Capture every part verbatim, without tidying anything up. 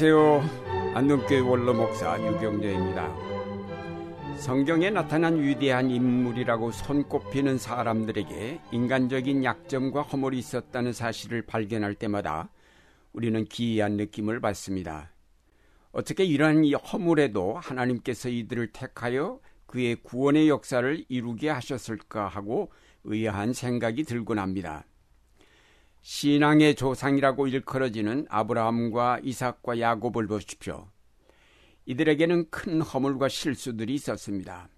안녕하세요. 안동교회 원로 목사 유경재입니다. 성경에 나타난 위대한 인물이라고 손꼽히는 사람들에게 인간적인 약점과 허물이 있었다는 사실을 발견할 때마다 우리는 기이한 느낌을 받습니다. 어떻게 이러한 허물에도 하나님께서 이들을 택하여 그의 구원의 역사를 이루게 하셨을까 하고 의아한 생각이 들곤 합니다. 신앙의 조상이라고 일컬어지는 아브라함과 이삭과 야곱을 보십시오. 이들에게는 큰 허물과 실수들이 있었습니다.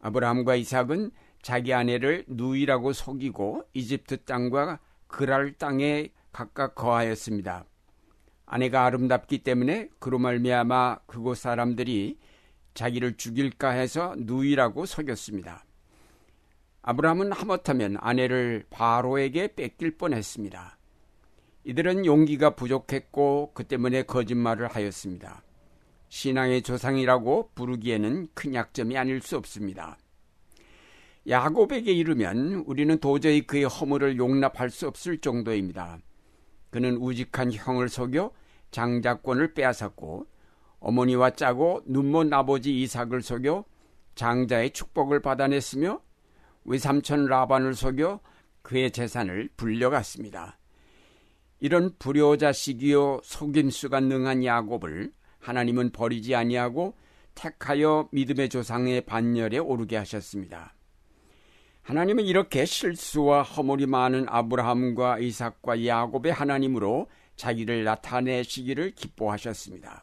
아브라함과 이삭은 자기 아내를 누이라고 속이고 이집트 땅과 그랄 땅에 각각 거하였습니다. 아내가 아름답기 때문에 그로 말미암아 그곳 사람들이 자기를 죽일까 해서 누이라고 속였습니다. 아브라함은 하마터면 아내를 바로에게 뺏길 뻔했습니다. 이들은 용기가 부족했고 그 때문에 거짓말을 하였습니다. 신앙의 조상이라고 부르기에는 큰 약점이 아닐 수 없습니다. 야곱에게 이르면 우리는 도저히 그의 허물을 용납할 수 없을 정도입니다. 그는 우직한 형을 속여 장자권을 빼앗았고 어머니와 짜고 눈먼 아버지 이삭을 속여 장자의 축복을 받아냈으며 외삼촌 라반을 속여 그의 재산을 불려갔습니다. 이런 불효자식이요 속임수가 능한 야곱을 하나님은 버리지 아니하고 택하여 믿음의 조상의 반열에 오르게 하셨습니다. 하나님은 이렇게 실수와 허물이 많은 아브라함과 이삭과 야곱의 하나님으로 자기를 나타내시기를 기뻐하셨습니다.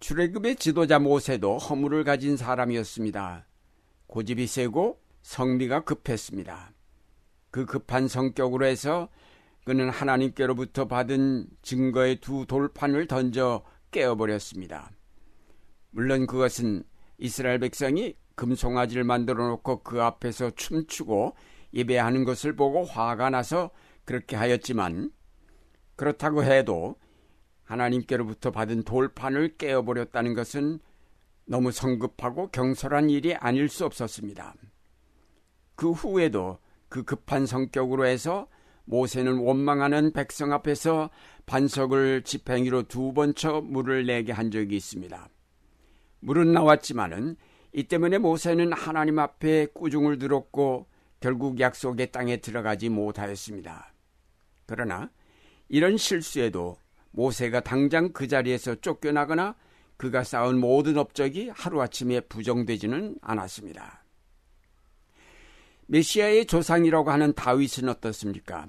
출애굽의 지도자 모세도 허물을 가진 사람이었습니다. 고집이 세고 성미가 급했습니다. 그 급한 성격으로 해서 그는 하나님께로부터 받은 증거의 두 돌판을 던져 깨어버렸습니다. 물론 그것은 이스라엘 백성이 금송아지를 만들어 놓고 그 앞에서 춤추고 예배하는 것을 보고 화가 나서 그렇게 하였지만, 그렇다고 해도 하나님께로부터 받은 돌판을 깨어버렸다는 것은 너무 성급하고 경솔한 일이 아닐 수 없었습니다. 그 후에도 그 급한 성격으로 해서 모세는 원망하는 백성 앞에서 반석을 지팡이로 두 번 쳐 물을 내게 한 적이 있습니다. 물은 나왔지만은 이 때문에 모세는 하나님 앞에 꾸중을 들었고 결국 약속의 땅에 들어가지 못하였습니다. 그러나 이런 실수에도 모세가 당장 그 자리에서 쫓겨나거나 그가 쌓은 모든 업적이 하루아침에 부정되지는 않았습니다. 메시아의 조상이라고 하는 다윗은 어떻습니까?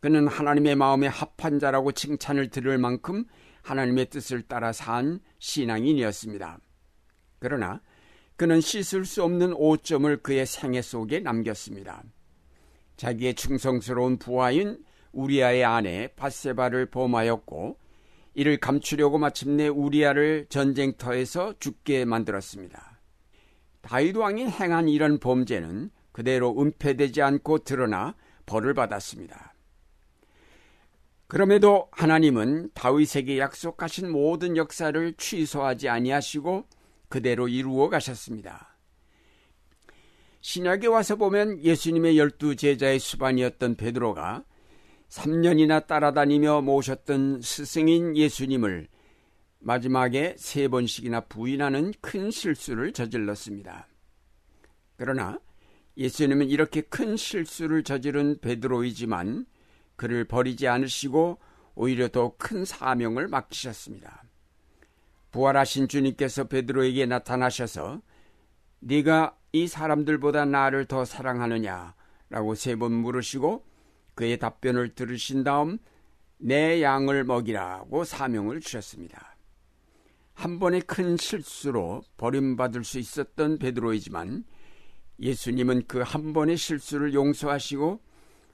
그는 하나님의 마음에 합한 자라고 칭찬을 들을 만큼 하나님의 뜻을 따라 산 신앙인이었습니다. 그러나 그는 씻을 수 없는 오점을 그의 생애 속에 남겼습니다. 자기의 충성스러운 부하인 우리아의 아내 밧세바를 범하였고, 이를 감추려고 마침내 우리아를 전쟁터에서 죽게 만들었습니다. 다윗 왕이 행한 이런 범죄는 그대로 은폐되지 않고 드러나 벌을 받았습니다. 그럼에도 하나님은 다윗에게 약속하신 모든 역사를 취소하지 아니하시고 그대로 이루어 가셨습니다. 신약에 와서 보면 예수님의 열두 제자의 수반이었던 베드로가 삼 년이나 따라다니며 모셨던 스승인 예수님을 마지막에 세 번씩이나 부인하는 큰 실수를 저질렀습니다. 그러나 예수님은 이렇게 큰 실수를 저지른 베드로이지만 그를 버리지 않으시고 오히려 더 큰 사명을 맡기셨습니다. 부활하신 주님께서 베드로에게 나타나셔서 네가 이 사람들보다 나를 더 사랑하느냐라고 세 번 물으시고 그의 답변을 들으신 다음 내 양을 먹이라고 사명을 주셨습니다. 한 번의 큰 실수로 버림받을 수 있었던 베드로이지만 예수님은 그 한 번의 실수를 용서하시고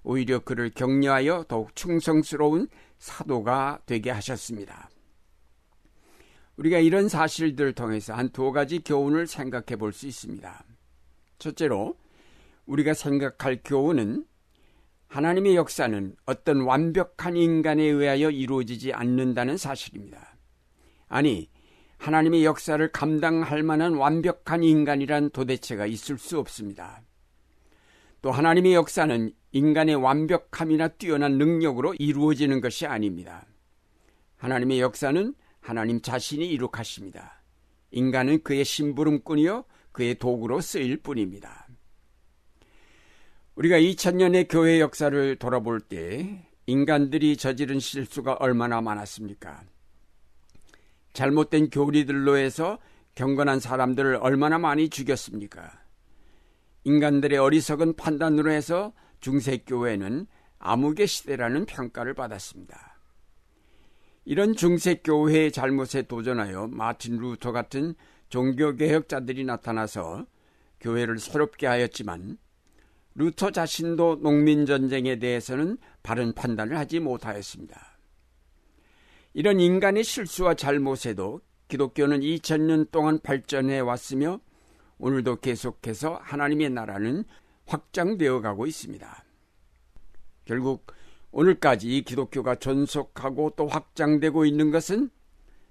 오히려 그를 격려하여 더욱 충성스러운 사도가 되게 하셨습니다. 우리가 이런 사실들을 통해서 한 두 가지 교훈을 생각해 볼 수 있습니다. 첫째로, 우리가 생각할 교훈은 하나님의 역사는 어떤 완벽한 인간에 의하여 이루어지지 않는다는 사실입니다. 아니, 하나님의 역사를 감당할 만한 완벽한 인간이란 도대체가 있을 수 없습니다. 또 하나님의 역사는 인간의 완벽함이나 뛰어난 능력으로 이루어지는 것이 아닙니다. 하나님의 역사는 하나님 자신이 이룩하십니다. 인간은 그의 심부름꾼이요 그의 도구로 쓰일 뿐입니다. 우리가 이천 년의 교회 역사를 돌아볼 때 인간들이 저지른 실수가 얼마나 많았습니까? 잘못된 교리들로 해서 경건한 사람들을 얼마나 많이 죽였습니까? 인간들의 어리석은 판단으로 해서 중세교회는 암흑의 시대라는 평가를 받았습니다. 이런 중세교회의 잘못에 도전하여 마틴 루터 같은 종교개혁자들이 나타나서 교회를 새롭게 하였지만 루터 자신도 농민전쟁에 대해서는 바른 판단을 하지 못하였습니다. 이런 인간의 실수와 잘못에도 기독교는 이천 년 동안 발전해 왔으며 오늘도 계속해서 하나님의 나라는 확장되어 가고 있습니다. 결국 오늘까지 이 기독교가 존속하고 또 확장되고 있는 것은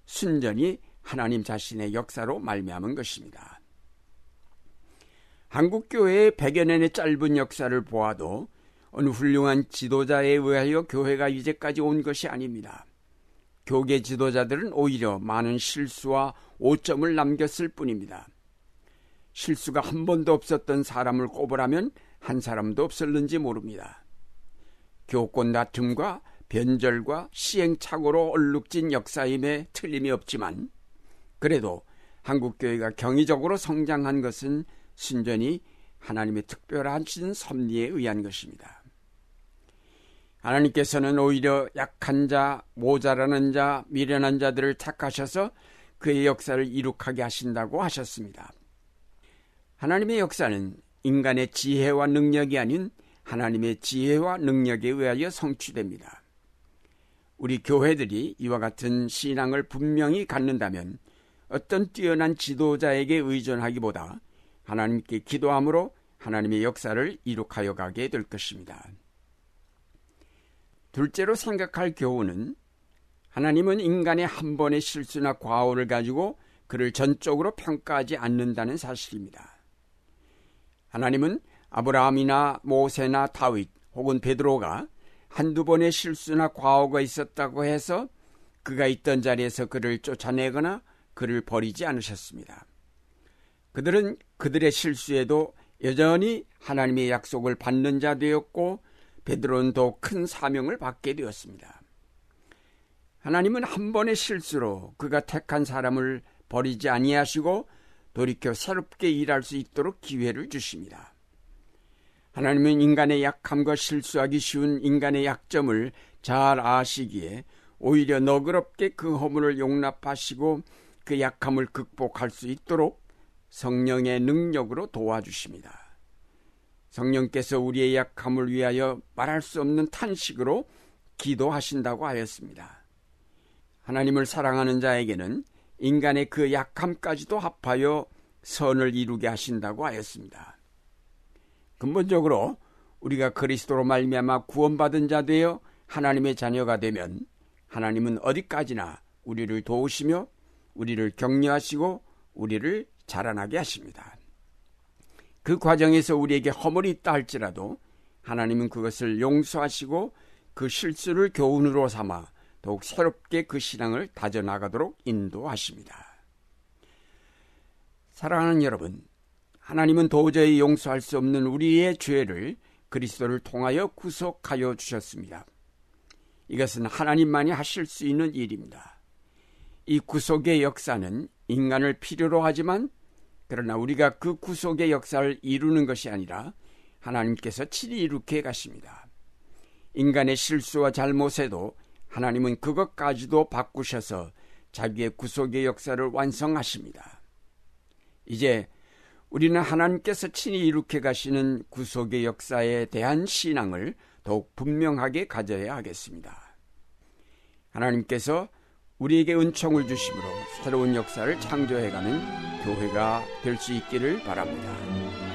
순전히 하나님 자신의 역사로 말미암은 것입니다. 한국교회의 백여 년의 짧은 역사를 보아도 어느 훌륭한 지도자에 의하여 교회가 이제까지 온 것이 아닙니다. 교계 지도자들은 오히려 많은 실수와 오점을 남겼을 뿐입니다. 실수가 한 번도 없었던 사람을 꼽으라면 한 사람도 없었는지 모릅니다. 교권 다툼과 변절과 시행착오로 얼룩진 역사임에 틀림이 없지만 그래도 한국교회가 경이적으로 성장한 것은 순전히 하나님의 특별하신 섭리에 의한 것입니다. 하나님께서는 오히려 약한 자, 모자라는 자, 미련한 자들을 택하셔서 그의 역사를 이룩하게 하신다고 하셨습니다. 하나님의 역사는 인간의 지혜와 능력이 아닌 하나님의 지혜와 능력에 의하여 성취됩니다. 우리 교회들이 이와 같은 신앙을 분명히 갖는다면 어떤 뛰어난 지도자에게 의존하기보다 하나님께 기도함으로 하나님의 역사를 이룩하여 가게 될 것입니다. 둘째로 생각할 교훈은 하나님은 인간의 한 번의 실수나 과오를 가지고 그를 전적으로 평가하지 않는다는 사실입니다. 하나님은 아브라함이나 모세나 다윗 혹은 베드로가 한두 번의 실수나 과오가 있었다고 해서 그가 있던 자리에서 그를 쫓아내거나 그를 버리지 않으셨습니다. 그들은 그들의 실수에도 여전히 하나님의 약속을 받는 자 되었고 베드로는 더 큰 사명을 받게 되었습니다. 하나님은 한 번의 실수로 그가 택한 사람을 버리지 아니하시고 돌이켜 새롭게 일할 수 있도록 기회를 주십니다. 하나님은 인간의 약함과 실수하기 쉬운 인간의 약점을 잘 아시기에 오히려 너그럽게 그 허물을 용납하시고 그 약함을 극복할 수 있도록 성령의 능력으로 도와주십니다. 성령께서 우리의 약함을 위하여 말할 수 없는 탄식으로 기도하신다고 하였습니다. 하나님을 사랑하는 자에게는 인간의 그 약함까지도 합하여 선을 이루게 하신다고 하였습니다. 근본적으로 우리가 그리스도로 말미암아 구원받은 자 되어 하나님의 자녀가 되면 하나님은 어디까지나 우리를 도우시며 우리를 격려하시고 우리를 자라나게 하십니다. 그 과정에서 우리에게 허물이 있다 할지라도 하나님은 그것을 용서하시고 그 실수를 교훈으로 삼아 더욱 새롭게 그 신앙을 다져나가도록 인도하십니다. 사랑하는 여러분, 하나님은 도저히 용서할 수 없는 우리의 죄를 그리스도를 통하여 구속하여 주셨습니다. 이것은 하나님만이 하실 수 있는 일입니다. 이 구속의 역사는 인간을 필요로 하지만 그러나 우리가 그 구속의 역사를 이루는 것이 아니라 하나님께서 친히 이룩해 가십니다. 인간의 실수와 잘못에도 하나님은 그것까지도 바꾸셔서 자기의 구속의 역사를 완성하십니다. 이제 우리는 하나님께서 친히 이룩해 가시는 구속의 역사에 대한 신앙을 더욱 분명하게 가져야 하겠습니다. 하나님께서 우리에게 은총을 주심으로 새로운 역사를 창조해가는 교회가 될 수 있기를 바랍니다.